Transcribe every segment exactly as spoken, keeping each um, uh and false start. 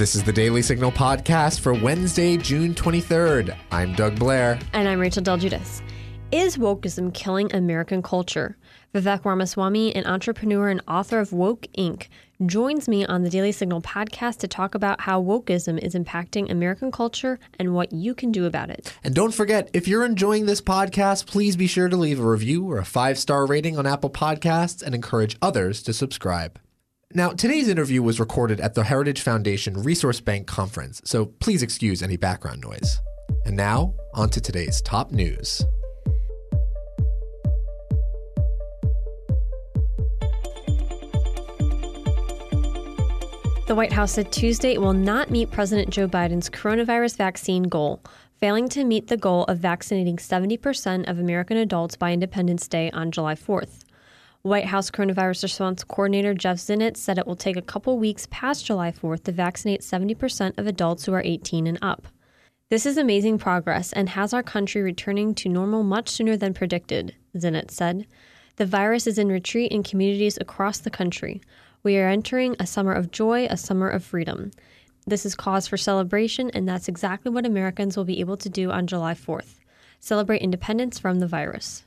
This is the Daily Signal podcast for Wednesday, June twenty-third. I'm Doug Blair. And I'm Rachel del Guidice. Is wokeism killing American culture? Vivek Ramaswamy, an entrepreneur and author of Woke, Incorporated, joins me on the Daily Signal podcast to talk about how wokeism is impacting American culture and what you can do about it. And don't forget, if you're enjoying this podcast, please be sure to leave a review or a five-star rating on Apple Podcasts and encourage others to subscribe. Now, today's interview was recorded at the Heritage Foundation Resource Bank Conference, so please excuse any background noise. And now, on to today's top news. The White House said Tuesday it will not meet President Joe Biden's coronavirus vaccine goal, failing to meet the goal of vaccinating seventy percent of American adults by Independence Day on July fourth. White House Coronavirus Response Coordinator Jeff Zients said it will take a couple weeks past July fourth to vaccinate seventy percent of adults who are eighteen and up. This is amazing progress and has our country returning to normal much sooner than predicted, Zients said. The virus is in retreat in communities across the country. We are entering a summer of joy, a summer of freedom. This is cause for celebration, and that's exactly what Americans will be able to do on July fourth. Celebrate independence from the virus.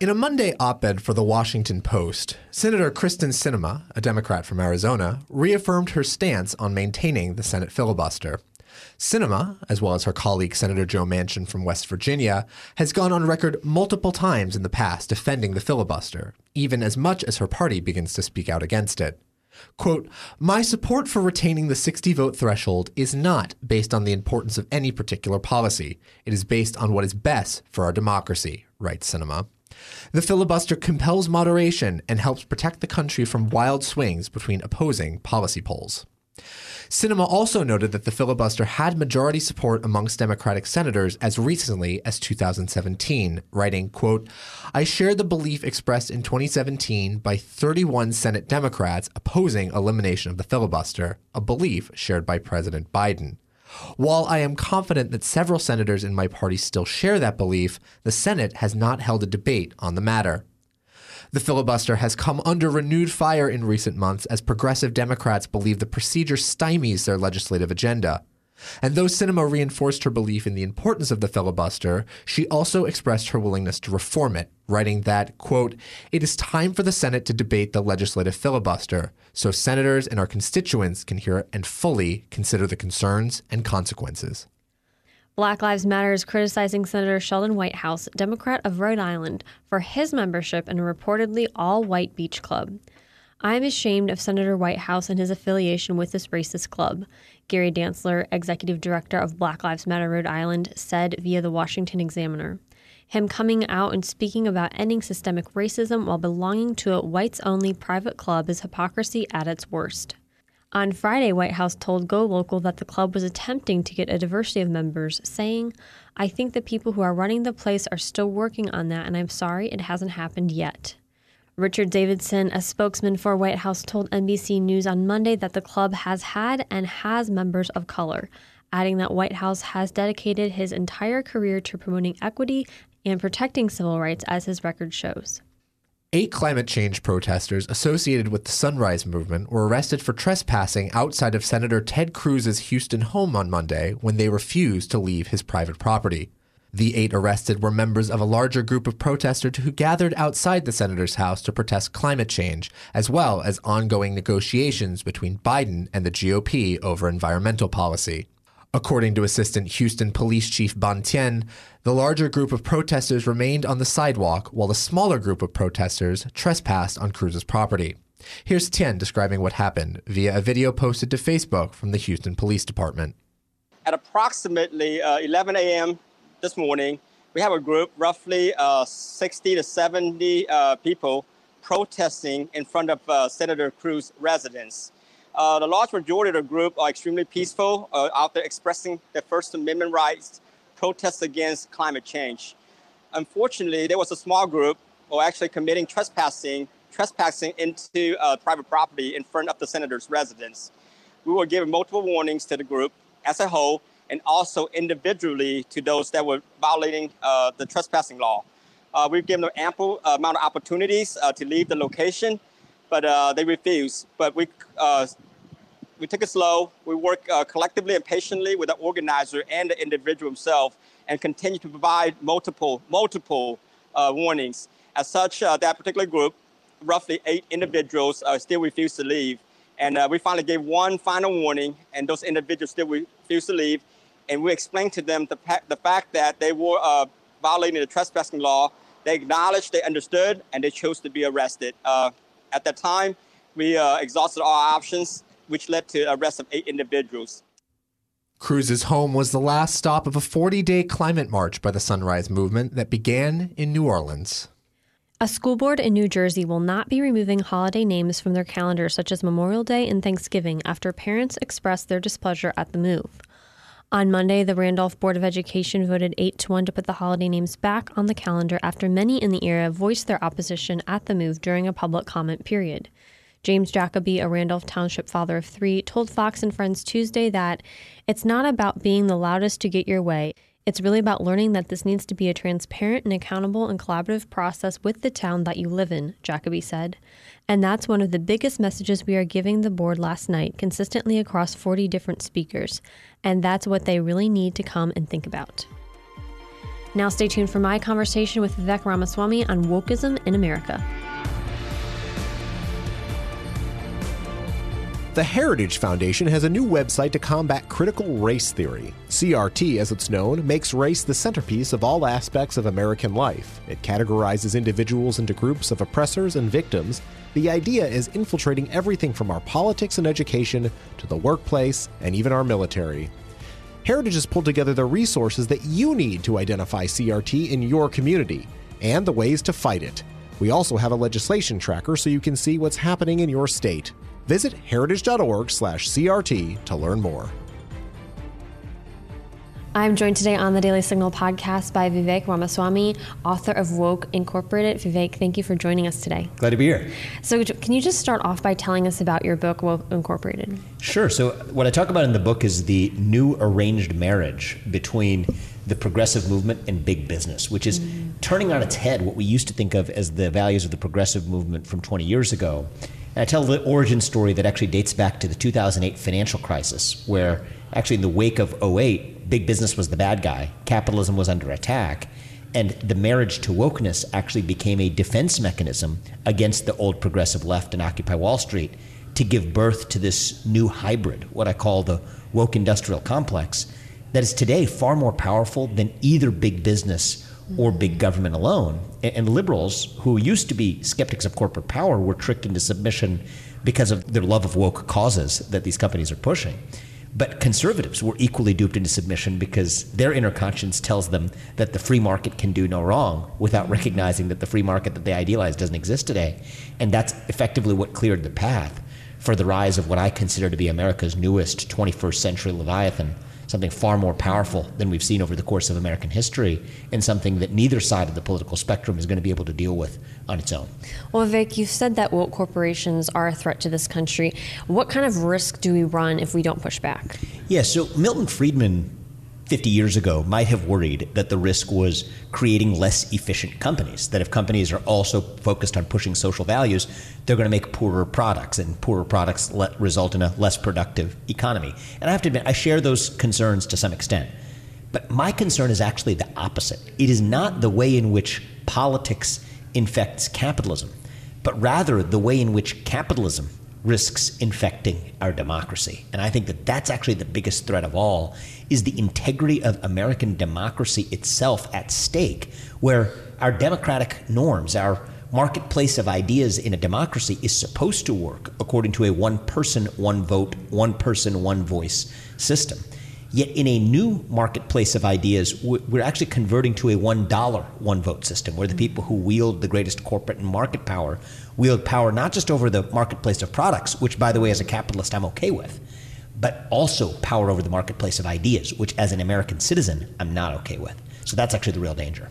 In a Monday op-ed for The Washington Post, Senator Kyrsten Sinema, a Democrat from Arizona, reaffirmed her stance on maintaining the Senate filibuster. Sinema, as well as her colleague Senator Joe Manchin from West Virginia, has gone on record multiple times in the past defending the filibuster, even as much as her party begins to speak out against it. Quote, "My support for retaining the sixty-vote threshold is not based on the importance of any particular policy. It is based on what is best for our democracy," writes Sinema. "The filibuster compels moderation and helps protect the country from wild swings between opposing policy poles." Sinema also noted that the filibuster had majority support amongst Democratic senators as recently as two thousand seventeen, writing, quote, "I share the belief expressed in twenty seventeen by thirty-one Senate Democrats opposing elimination of the filibuster, a belief shared by President Biden. While I am confident that several senators in my party still share that belief, the Senate has not held a debate on the matter. The filibuster has come under renewed fire in recent months as progressive Democrats believe the procedure stymies their legislative agenda. And though Sinema reinforced her belief in the importance of the filibuster, she also expressed her willingness to reform it, writing that, quote, "It is time for the Senate to debate the legislative filibuster so senators and our constituents can hear and fully consider the concerns and consequences." Black Lives Matter is criticizing Senator Sheldon Whitehouse, Democrat of Rhode Island, for his membership in a reportedly all-white beach club. "I am ashamed of Senator Whitehouse and his affiliation with this racist club," Gary Dantzler, executive director of Black Lives Matter Rhode Island, said via the Washington Examiner. Him coming out and speaking about ending systemic racism while belonging to a whites-only private club is hypocrisy at its worst. On Friday, White House told Go Local that the club was attempting to get a diversity of members, saying, "I think the people who are running the place are still working on that, and I'm sorry it hasn't happened yet." Richard Davidson, a spokesman for White House, told N B C News on Monday that the club has had and has members of color, adding that White House has dedicated his entire career to promoting equity and protecting civil rights, as his record shows. Eight climate change protesters associated with the Sunrise Movement were arrested for trespassing outside of Senator Ted Cruz's Houston home on Monday when they refused to leave his private property. The eight arrested were members of a larger group of protesters who gathered outside the senator's house to protest climate change, as well as ongoing negotiations between Biden and the G O P over environmental policy. According to Assistant Houston Police Chief Ban Tien, the larger group of protesters remained on the sidewalk while the smaller group of protesters trespassed on Cruz's property. Here's Tien describing what happened via a video posted to Facebook from the Houston Police Department. At approximately uh, eleven a.m. this morning, we have a group, roughly uh, sixty to seventy uh, people, protesting in front of uh, Senator Cruz's residence. Uh, the large majority of the group are extremely peaceful, uh, out there expressing their First Amendment rights, protests against climate change. Unfortunately, there was a small group who were actually committing trespassing, trespassing into uh, private property in front of the senator's residence. We were giving multiple warnings to the group as a whole and also individually to those that were violating uh, the trespassing law. Uh, we've given them ample uh, amount of opportunities uh, to leave the location, but uh, they refused. But we uh, we take it slow. We work uh, collectively and patiently with the organizer and the individual himself, and continue to provide multiple, multiple uh, warnings. As such, uh, that particular group, roughly eight individuals, uh, still refused to leave. And uh, we finally gave one final warning, and those individuals still refused to leave. And we explained to them the, the fact that they were uh, violating the trespassing law. They acknowledged, they understood, and they chose to be arrested. Uh, at that time, we uh, exhausted all options, which led to the arrest of eight individuals. Cruz's home was the last stop of a forty-day climate march by the Sunrise Movement that began in New Orleans. A school board in New Jersey will not be removing holiday names from their calendars, such as Memorial Day and Thanksgiving, after parents expressed their displeasure at the move. On Monday, the Randolph Board of Education voted eight to one to put the holiday names back on the calendar after many in the area voiced their opposition at the move during a public comment period. James Jacoby, a Randolph Township father of three, told Fox and Friends Tuesday that it's not about being the loudest to get your way. It's really about learning that this needs to be a transparent and accountable and collaborative process with the town that you live in, Jacoby said. And that's one of the biggest messages we are giving the board last night, consistently across forty different speakers. And that's what they really need to come and think about. Now stay tuned for my conversation with Vivek Ramaswamy on wokeism in America. The Heritage Foundation has a new website to combat critical race theory. C R T, as it's known, makes race the centerpiece of all aspects of American life. It categorizes individuals into groups of oppressors and victims. The idea is infiltrating everything from our politics and education to the workplace and even our military. Heritage has pulled together the resources that you need to identify C R T in your community and the ways to fight it. We also have a legislation tracker so you can see what's happening in your state. Visit heritage dot org slash C R T to learn more. I'm joined today on the Daily Signal podcast by Vivek Ramaswamy, author of Woke, Incorporated. Vivek, thank you for joining us today. Glad to be here. So can you just start off by telling us about your book, Woke, Incorporated? Sure. So what I talk about in the book is the new arranged marriage between the progressive movement and big business, which is mm-hmm. turning on its head what we used to think of as the values of the progressive movement from twenty years ago. And I tell the origin story that actually dates back to the two thousand eight financial crisis, where actually in the wake of oh eight, big business was the bad guy, capitalism was under attack, and the marriage to wokeness actually became a defense mechanism against the old progressive left and Occupy Wall Street to give birth to this new hybrid, what I call the woke industrial complex, that is today far more powerful than either big business or big government alone. And liberals, who used to be skeptics of corporate power, were tricked into submission because of their love of woke causes that these companies are pushing. But conservatives were equally duped into submission because their inner conscience tells them that the free market can do no wrong without recognizing that the free market that they idealize doesn't exist today. And that's effectively what cleared the path for the rise of what I consider to be America's newest twenty-first century Leviathan, something far more powerful than we've seen over the course of American history, and something that neither side of the political spectrum is going to be able to deal with on its own. Well, Vivek, you've said that woke corporations are a threat to this country. What kind of risk do we run if we don't push back? Yeah, so Milton Friedman fifty years ago might have worried that the risk was creating less efficient companies, that if companies are also focused on pushing social values, they're going to make poorer products, and poorer products let result in a less productive economy. And I have to admit, I share those concerns to some extent. But my concern is actually the opposite. It is not the way in which politics infects capitalism, but rather the way in which capitalism risks infecting our democracy. And I think that that's actually the biggest threat of all, is the integrity of American democracy itself at stake, where our democratic norms, our marketplace of ideas in a democracy is supposed to work according to a one person, one vote, one person, one voice system. Yet in a new marketplace of ideas, we're actually converting to a one dollar, one vote system, where the people who wield the greatest corporate and market power wield power not just over the marketplace of products, which, by the way, as a capitalist, I'm okay with, but also power over the marketplace of ideas, which as an American citizen, I'm not okay with. So that's actually the real danger.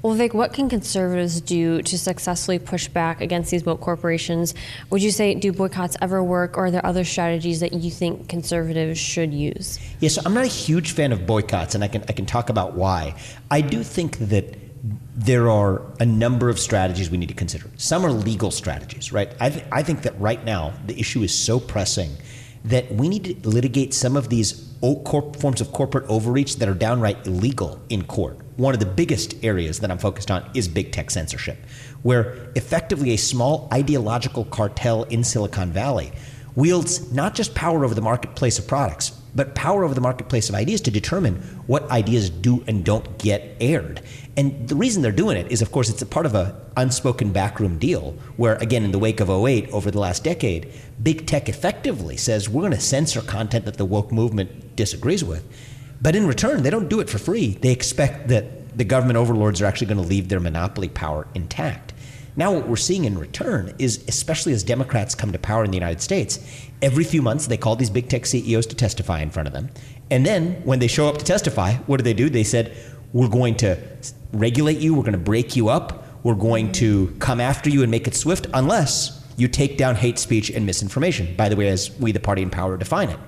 Well, Vic, what can conservatives do to successfully push back against these woke corporations? Would you say, do boycotts ever work, or are there other strategies that you think conservatives should use? Yeah, so I'm not a huge fan of boycotts, and I can I can talk about why. I do think that there are a number of strategies we need to consider. Some are legal strategies, right? I th- I think that right now the issue is so pressing that we need to litigate some of these forms of corporate overreach that are downright illegal in court. One of the biggest areas that I'm focused on is big tech censorship, where effectively a small ideological cartel in Silicon Valley wields not just power over the marketplace of products, but power over the marketplace of ideas to determine what ideas do and don't get aired. And the reason they're doing it is, of course, it's a part of an unspoken backroom deal where, again, in the wake of oh eight, over the last decade, big tech effectively says we're going to censor content that the woke movement disagrees with. But in return, they don't do it for free. They expect that the government overlords are actually going to leave their monopoly power intact. Now what we're seeing in return is, especially as Democrats come to power in the United States, every few months they call these big tech C E Os to testify in front of them. And then when they show up to testify, what do they do? They said, we're going to regulate you, we're going to break you up, we're going to come after you and make it swift unless you take down hate speech and misinformation, by the way, as we, the party in power, define it.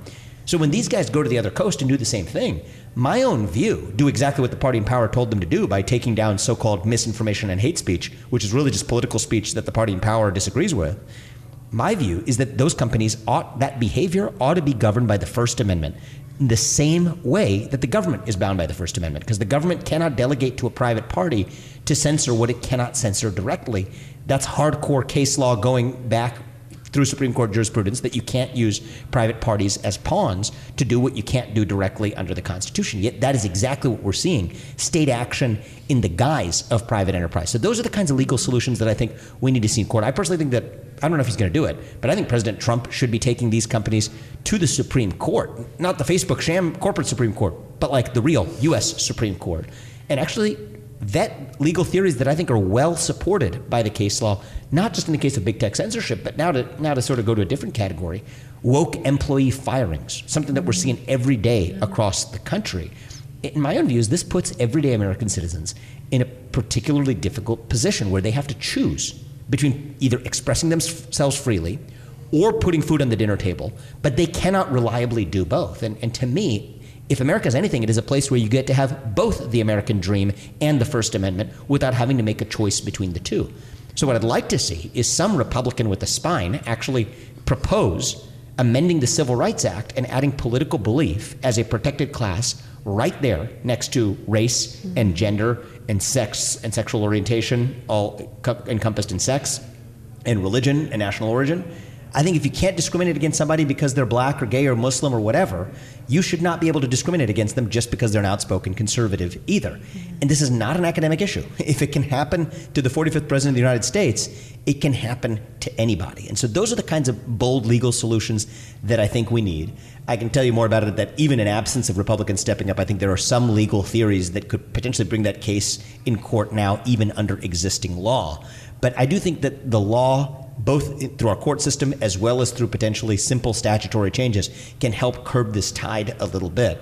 So when these guys go to the other coast and do the same thing, my own view, do exactly what the party in power told them to do by taking down so-called misinformation and hate speech, which is really just political speech that the party in power disagrees with. My view is that those companies ought, that behavior ought to be governed by the First Amendment in the same way that the government is bound by the First Amendment, because the government cannot delegate to a private party to censor what it cannot censor directly. That's hardcore case law going back through Supreme Court jurisprudence, that you can't use private parties as pawns to do what you can't do directly under the Constitution. Yet that is exactly what we're seeing, state action in the guise of private enterprise. So those are the kinds of legal solutions that I think we need to see in court. I personally think that, I don't know if he's going to do it, but I think President Trump should be taking these companies to the Supreme Court, not the Facebook sham corporate Supreme Court, but like the real U S Supreme Court, and actually vet legal theories that I think are well supported by the case law, not just in the case of big tech censorship, but now to now to sort of go to a different category, woke employee firings, something that we're seeing every day across the country. In my own views, this puts everyday American citizens in a particularly difficult position where they have to choose between either expressing themselves freely or putting food on the dinner table, but they cannot reliably do both. And, and to me, if America is anything, it is a place where you get to have both the American dream and the First Amendment without having to make a choice between the two. So what I'd like to see is some Republican with a spine actually propose amending the Civil Rights Act and adding political belief as a protected class right there next to race mm-hmm. and gender and sex and sexual orientation, all encompassed in sex and religion and national origin. I think if you can't discriminate against somebody because they're black or gay or Muslim or whatever, you should not be able to discriminate against them just because they're an outspoken conservative either. Mm-hmm. And this is not an academic issue. If it can happen to the forty-fifth president of the United States, it can happen to anybody. And so those are the kinds of bold legal solutions that I think we need. I can tell you more about it, that even in absence of Republicans stepping up, I think there are some legal theories that could potentially bring that case in court now, even under existing law. But I do think that the law, both through our court system as well as through potentially simple statutory changes, can help curb this tide a little bit.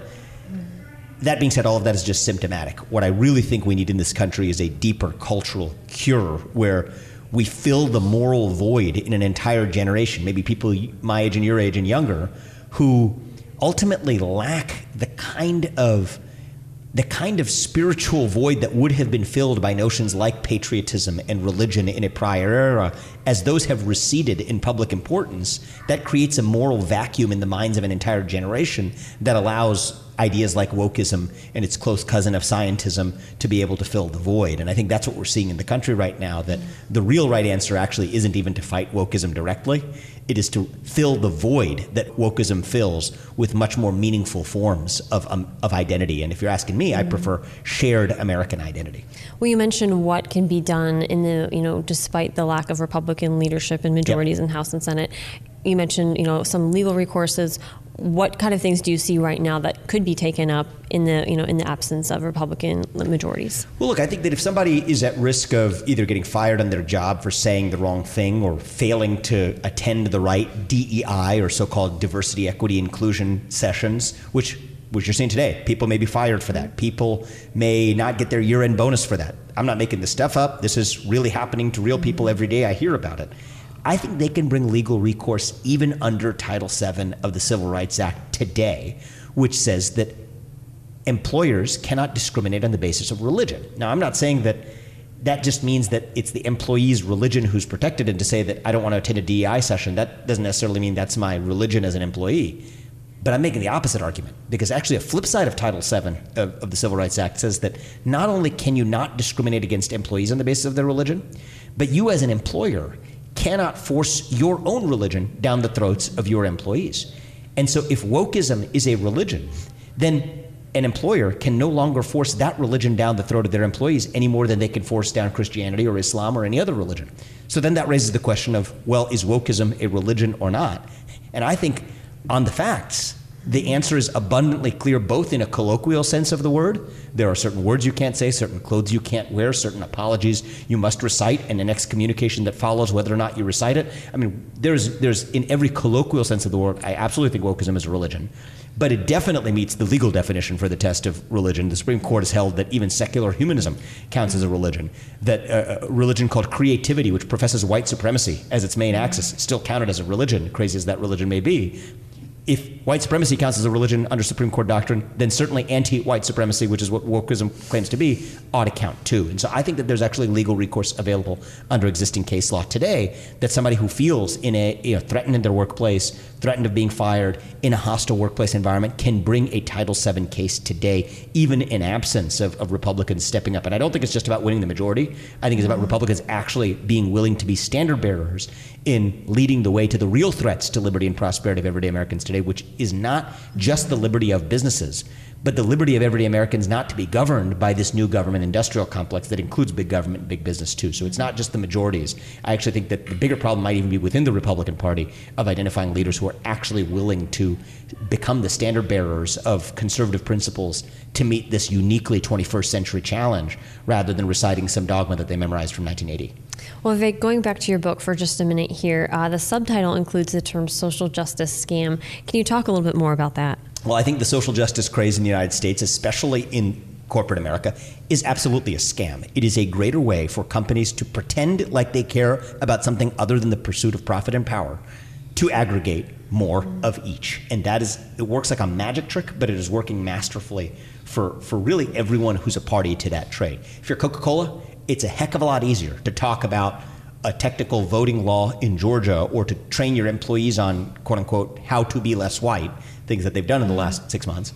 That being said, all of that is just symptomatic. What I really think we need in this country is a deeper cultural cure where we fill the moral void in an entire generation, maybe people my age and your age and younger, who ultimately lack the kind of the kind of spiritual void that would have been filled by notions like patriotism and religion in a prior era. As those have receded in public importance, that creates a moral vacuum in the minds of an entire generation that allows ideas like wokeism and its close cousin of scientism to be able to fill the void. And I think that's what we're seeing in the country right now, that the real right answer actually isn't even to fight wokeism directly. It is to fill the void that wokeism fills with much more meaningful forms of um, of identity. And if you're asking me, mm-hmm. I prefer shared American identity. Well, you mentioned what can be done in the, you know, despite the lack of Republican leadership and majorities yep. in House and Senate. You mentioned, you know, some legal recourses. What kind of things do you see right now that could be taken up in the, you know, in the absence of Republican majorities? Well, look, I think that if somebody is at risk of either getting fired on their job for saying the wrong thing or failing to attend the right D E I or so-called diversity, equity, inclusion sessions, which which you're seeing today, people may be fired for that. People may not get their year-end bonus for that. I'm not making this stuff up. This is really happening to real people every day. I hear about it. I think they can bring legal recourse even under Title seven of the Civil Rights Act today, which says that employers cannot discriminate on the basis of religion. Now, I'm not saying that that just means that it's the employee's religion who's protected. And to say that I don't want to attend a D E I session, that doesn't necessarily mean that's my religion as an employee. But I'm making the opposite argument, because actually a flip side of Title seven of, of the Civil Rights Act says that not only can you not discriminate against employees on the basis of their religion, but you as an employer cannot force your own religion down the throats of your employees. And so if wokeism is a religion, then an employer can no longer force that religion down the throat of their employees any more than they can force down Christianity or Islam or any other religion. So then that raises the question of, well, is wokeism a religion or not? And I think on the facts, the answer is abundantly clear, both in a colloquial sense of the word. There are certain words you can't say, certain clothes you can't wear, certain apologies you must recite, and an excommunication that follows whether or not you recite it. I mean, there's there's in every colloquial sense of the word, I absolutely think wokeism is a religion. But it definitely meets the legal definition for the test of religion. The Supreme Court has held that even secular humanism counts as a religion, that a religion called creativity, which professes white supremacy as its main axis, is still counted as a religion, crazy as that religion may be. If white supremacy counts as a religion under Supreme Court doctrine, then certainly anti-white supremacy, which is what wokeism claims to be, ought to count too. And so I think that there's actually legal recourse available under existing case law today, that somebody who feels in a, you know, threatened in their workplace, threatened of being fired in a hostile workplace environment, can bring a Title seven case today, even in absence of, of Republicans stepping up. And I don't think it's just about winning the majority. I think it's about Republicans actually being willing to be standard bearers in leading the way to the real threats to liberty and prosperity of everyday Americans today, which is not just the liberty of businesses, but the liberty of everyday Americans not to be governed by this new government industrial complex that includes big government and big business too. So it's not just the majorities. I actually think that the bigger problem might even be within the Republican Party of identifying leaders who are actually willing to become the standard bearers of conservative principles to meet this uniquely twenty-first century challenge, rather than reciting some dogma that they memorized from nineteen eighty. Well, Vivek, going back to your book for just a minute here, uh, the subtitle includes the term social justice scam. Can you talk a little bit more about that? Well, I think the social justice craze in the United States, especially in corporate America, is absolutely a scam. It is a greater way for companies to pretend like they care about something other than the pursuit of profit and power, to aggregate more of each. And that is, it works like a magic trick, but it is working masterfully for, for really everyone who's a party to that trade. If you're Coca-Cola, it's a heck of a lot easier to talk about a technical voting law in Georgia, or to train your employees on, quote unquote, how to be less white, things that they've done in the last six months,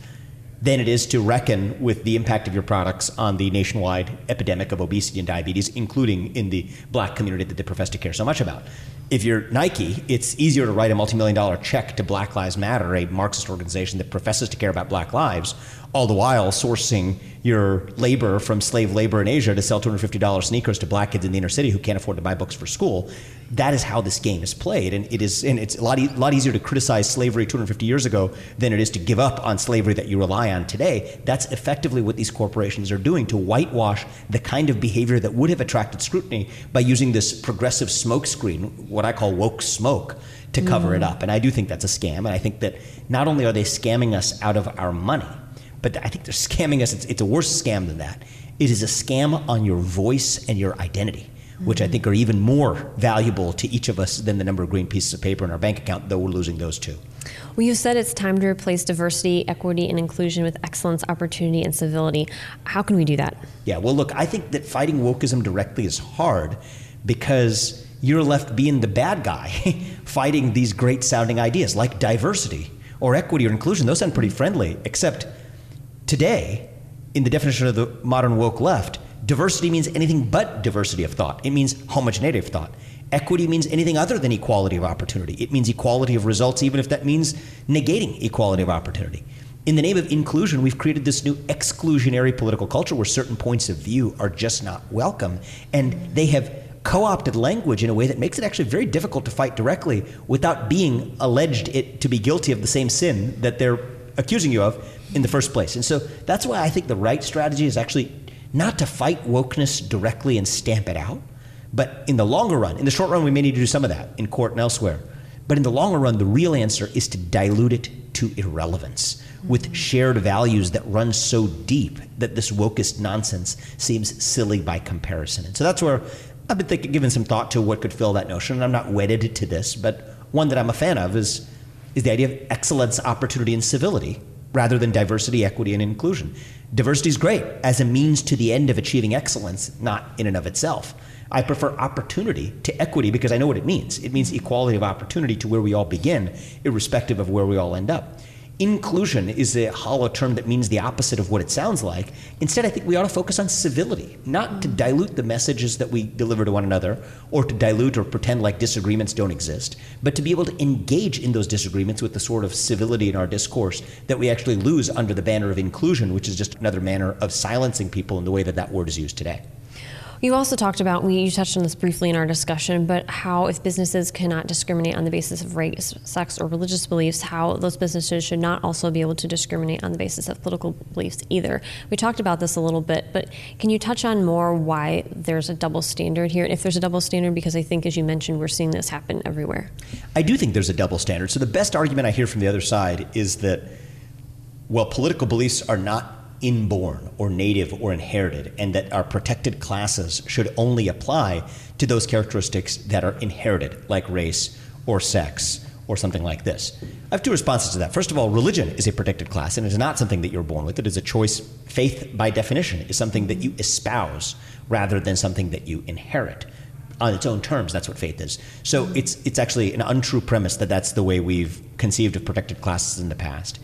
than it is to reckon with the impact of your products on the nationwide epidemic of obesity and diabetes, including in the black community that they profess to care so much about. If you're Nike, it's easier to write a multi-million dollar check to Black Lives Matter, a Marxist organization that professes to care about black lives, all the while sourcing your labor from slave labor in Asia to sell two hundred fifty dollars sneakers to black kids in the inner city who can't afford to buy books for school. That is how this game is played. And it is, and it's a lot, e- lot easier to criticize slavery two hundred fifty years ago than it is to give up on slavery that you rely on today. That's effectively what these corporations are doing, to whitewash the kind of behavior that would have attracted scrutiny by using this progressive smokescreen, what I call woke smoke, to cover mm. it up. And I do think that's a scam. And I think that not only are they scamming us out of our money, but I think they're scamming us. It's, it's a worse scam than that. It is a scam on your voice and your identity, mm-hmm. which I think are even more valuable to each of us than the number of green pieces of paper in our bank account, though we're losing those too. Well, you said it's time to replace diversity, equity, and inclusion with excellence, opportunity, and civility. How can we do that? Yeah, well, look, I think that fighting wokeism directly is hard, because you're left being the bad guy fighting these great sounding ideas like diversity or equity or inclusion. Those sound pretty friendly, except today, in the definition of the modern woke left, diversity means anything but diversity of thought. It means homogeneity of thought. Equity means anything other than equality of opportunity. It means equality of results, even if that means negating equality of opportunity. In the name of inclusion, we've created this new exclusionary political culture where certain points of view are just not welcome, and they have co-opted language in a way that makes it actually very difficult to fight directly without being alleged it to be guilty of the same sin that they're accusing you of in the first place. And so that's why I think the right strategy is actually not to fight wokeness directly and stamp it out, but in the longer run, in the short run, we may need to do some of that in court and elsewhere. But in the longer run, the real answer is to dilute it to irrelevance with shared values that run so deep that this wokest nonsense seems silly by comparison. And so that's where I've been thinking, giving some thought to what could fill that notion. And I'm not wedded to this, but one that I'm a fan of is, is the idea of excellence, opportunity, and civility, rather than diversity, equity, and inclusion. Diversity is great as a means to the end of achieving excellence, not in and of itself. I prefer opportunity to equity because I know what it means. It means equality of opportunity to where we all begin, irrespective of where we all end up. Inclusion is a hollow term that means the opposite of what it sounds like. Instead, I think we ought to focus on civility, not to dilute the messages that we deliver to one another or to dilute or pretend like disagreements don't exist, but to be able to engage in those disagreements with the sort of civility in our discourse that we actually lose under the banner of inclusion, which is just another manner of silencing people in the way that that word is used today. You also talked about, we you touched on this briefly in our discussion, but how if businesses cannot discriminate on the basis of race, sex, or religious beliefs, how those businesses should not also be able to discriminate on the basis of political beliefs either. We talked about this a little bit, but can you touch on more why there's a double standard here? And if there's a double standard, because I think, as you mentioned, we're seeing this happen everywhere. I do think there's a double standard. So the best argument I hear from the other side is that, well, political beliefs are not inborn or native or inherited, and that our protected classes should only apply to those characteristics that are inherited, like race or sex or something like this. I have two responses to that. First of all, religion is a protected class, and it is not something that you're born with. It is a choice. Faith, by definition, is something that you espouse rather than something that you inherit. On its own terms, that's what faith is. So it's it's actually an untrue premise that that's the way we've conceived of protected classes in the past.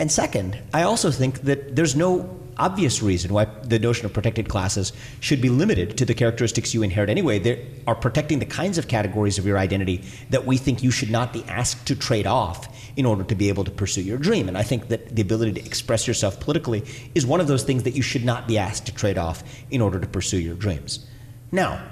And second, I also think that there's no obvious reason why the notion of protected classes should be limited to the characteristics you inherit anyway. They are protecting the kinds of categories of your identity that we think you should not be asked to trade off in order to be able to pursue your dream. And I think that the ability to express yourself politically is one of those things that you should not be asked to trade off in order to pursue your dreams. Now,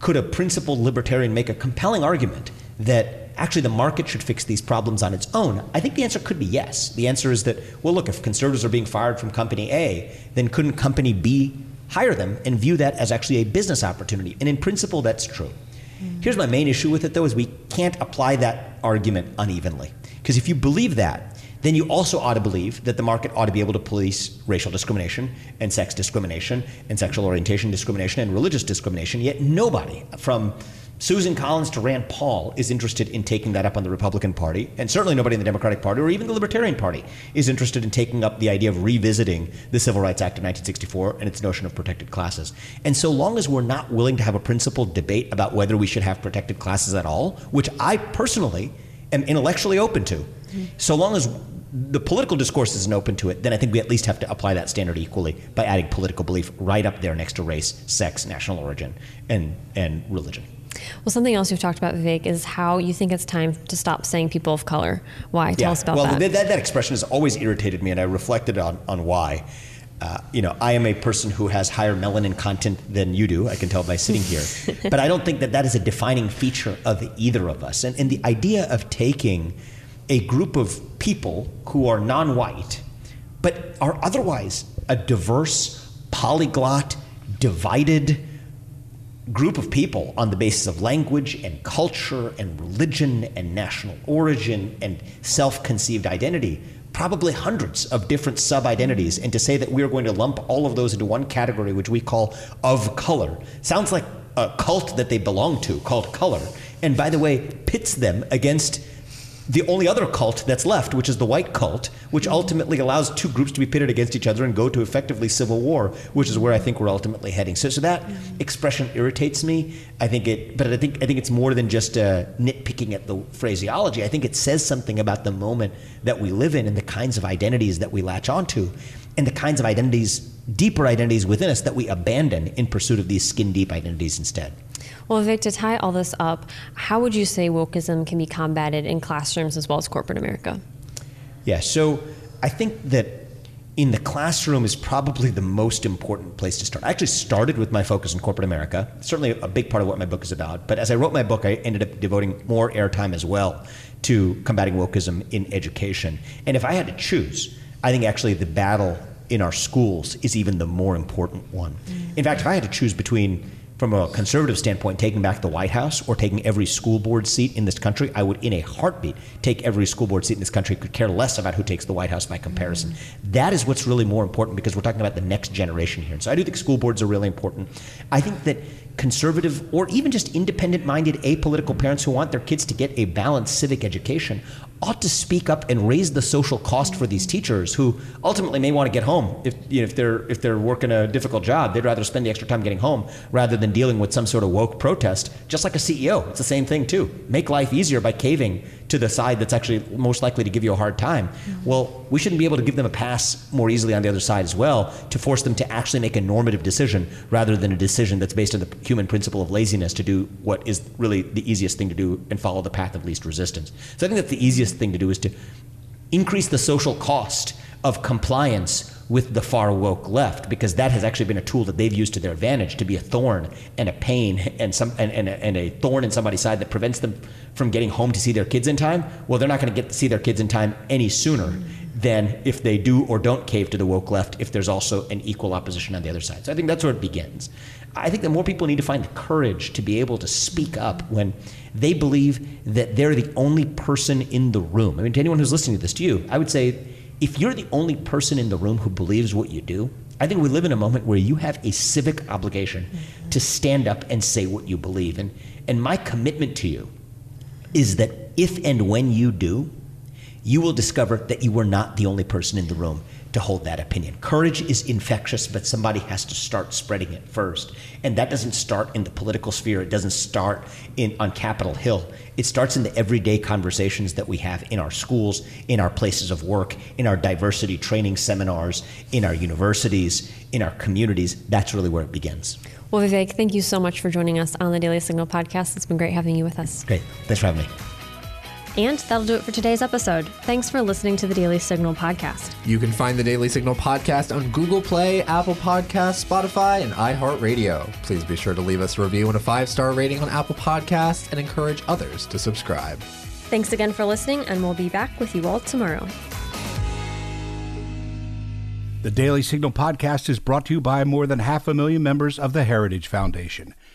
could a principled libertarian make a compelling argument that actually the market should fix these problems on its own? I think the answer could be yes. The answer is that, well, look, if conservatives are being fired from company A, then couldn't company B hire them and view that as actually a business opportunity? And in principle, that's true. Mm. Here's my main issue with it, though, is we can't apply that argument unevenly. Because if you believe that, then you also ought to believe that the market ought to be able to police racial discrimination and sex discrimination and sexual orientation discrimination and religious discrimination, yet nobody from Susan Collins to Rand Paul is interested in taking that up on the Republican Party, and certainly nobody in the Democratic Party or even the Libertarian Party is interested in taking up the idea of revisiting the Civil Rights Act of nineteen sixty-four and its notion of protected classes. And so long as we're not willing to have a principled debate about whether we should have protected classes at all, which I personally am intellectually open to, so long as the political discourse isn't open to it, then I think we at least have to apply that standard equally by adding political belief right up there next to race, sex, national origin, and, and religion. Well, something else you've talked about, Vivek, is how you think it's time to stop saying people of color. Why? Yeah. Tell us about well, that. Well, that, that expression has always irritated me, and I reflected on, on why. Uh, you know, I am a person who has higher melanin content than you do. I can tell by sitting here. But I don't think that that is a defining feature of either of us. And, and the idea of taking a group of people who are non-white, but are otherwise a diverse, polyglot, divided group of people on the basis of language and culture and religion and national origin and self-conceived identity, probably hundreds of different sub-identities, and to say that we are going to lump all of those into one category, which we call of color, sounds like a cult that they belong to called color, and by the way, pits them against the only other cult that's left, which is the white cult, which ultimately allows two groups to be pitted against each other and go to effectively civil war, which is where I think we're ultimately heading. So, so that mm-hmm. expression irritates me. I think it, but I think I think it's more than just uh, nitpicking at the phraseology. I think it says something about the moment that we live in and the kinds of identities that we latch onto, and the kinds of identities, deeper identities within us that we abandon in pursuit of these skin-deep identities instead. Well, Vivek, to tie all this up, how would you say wokeism can be combated in classrooms as well as corporate America? Yeah, so I think that in the classroom is probably the most important place to start. I actually started with my focus in corporate America, certainly a big part of what my book is about. But as I wrote my book, I ended up devoting more airtime as well to combating wokeism in education. And if I had to choose, I think actually the battle in our schools is even the more important one. Mm. In fact, if I had to choose between, from a conservative standpoint, taking back the White House or taking every school board seat in this country, I would, in a heartbeat, take every school board seat in this country. Could care less about who takes the White House by comparison. Mm-hmm. That is what's really more important, because we're talking about the next generation here. And so I do think school boards are really important. I think that conservative or even just independent-minded apolitical parents who want their kids to get a balanced civic education ought to speak up and raise the social cost for these teachers who ultimately may want to get home. If, you know, if they're if they're working a difficult job, they'd rather spend the extra time getting home rather than dealing with some sort of woke protest, just like a C E O. It's the same thing too. Make life easier by caving to the side that's actually most likely to give you a hard time. Mm-hmm. Well, we shouldn't be able to give them a pass more easily on the other side as well, to force them to actually make a normative decision rather than a decision that's based on the human principle of laziness to do what is really the easiest thing to do and follow the path of least resistance. So I think that's the easiest thing to do, is to increase the social cost of compliance with the far woke left, because that has actually been a tool that they've used to their advantage to be a thorn and a pain and some and, and, a, and a thorn in somebody's side that prevents them from getting home to see their kids in time. Well, they're not going to get to see their kids in time any sooner than if they do or don't cave to the woke left, if there's also an equal opposition on the other side. So I think that's where it begins. I think that more people need to find the courage to be able to speak up when they believe that they're the only person in the room. I mean, to anyone who's listening to this, to you, I would say, if you're the only person in the room who believes what you do, I think we live in a moment where you have a civic obligation mm-hmm. to stand up and say what you believe. And, and my commitment to you is that if and when you do, you will discover that you were not the only person in the room to hold that opinion. Courage is infectious, but somebody has to start spreading it first. And that doesn't start in the political sphere. It doesn't start in on Capitol Hill. It starts in the everyday conversations that we have in our schools, in our places of work, in our diversity training seminars, in our universities, in our communities. That's really where it begins. Well, Vivek, thank you so much for joining us on the Daily Signal podcast. It's been great having you with us. Great. Thanks for having me. And that'll do it for today's episode. Thanks for listening to The Daily Signal Podcast. You can find The Daily Signal Podcast on Google Play, Apple Podcasts, Spotify, and iHeartRadio. Please be sure to leave us a review and a five-star rating on Apple Podcasts, and encourage others to subscribe. Thanks again for listening, and we'll be back with you all tomorrow. The Daily Signal Podcast is brought to you by more than half a million members of the Heritage Foundation.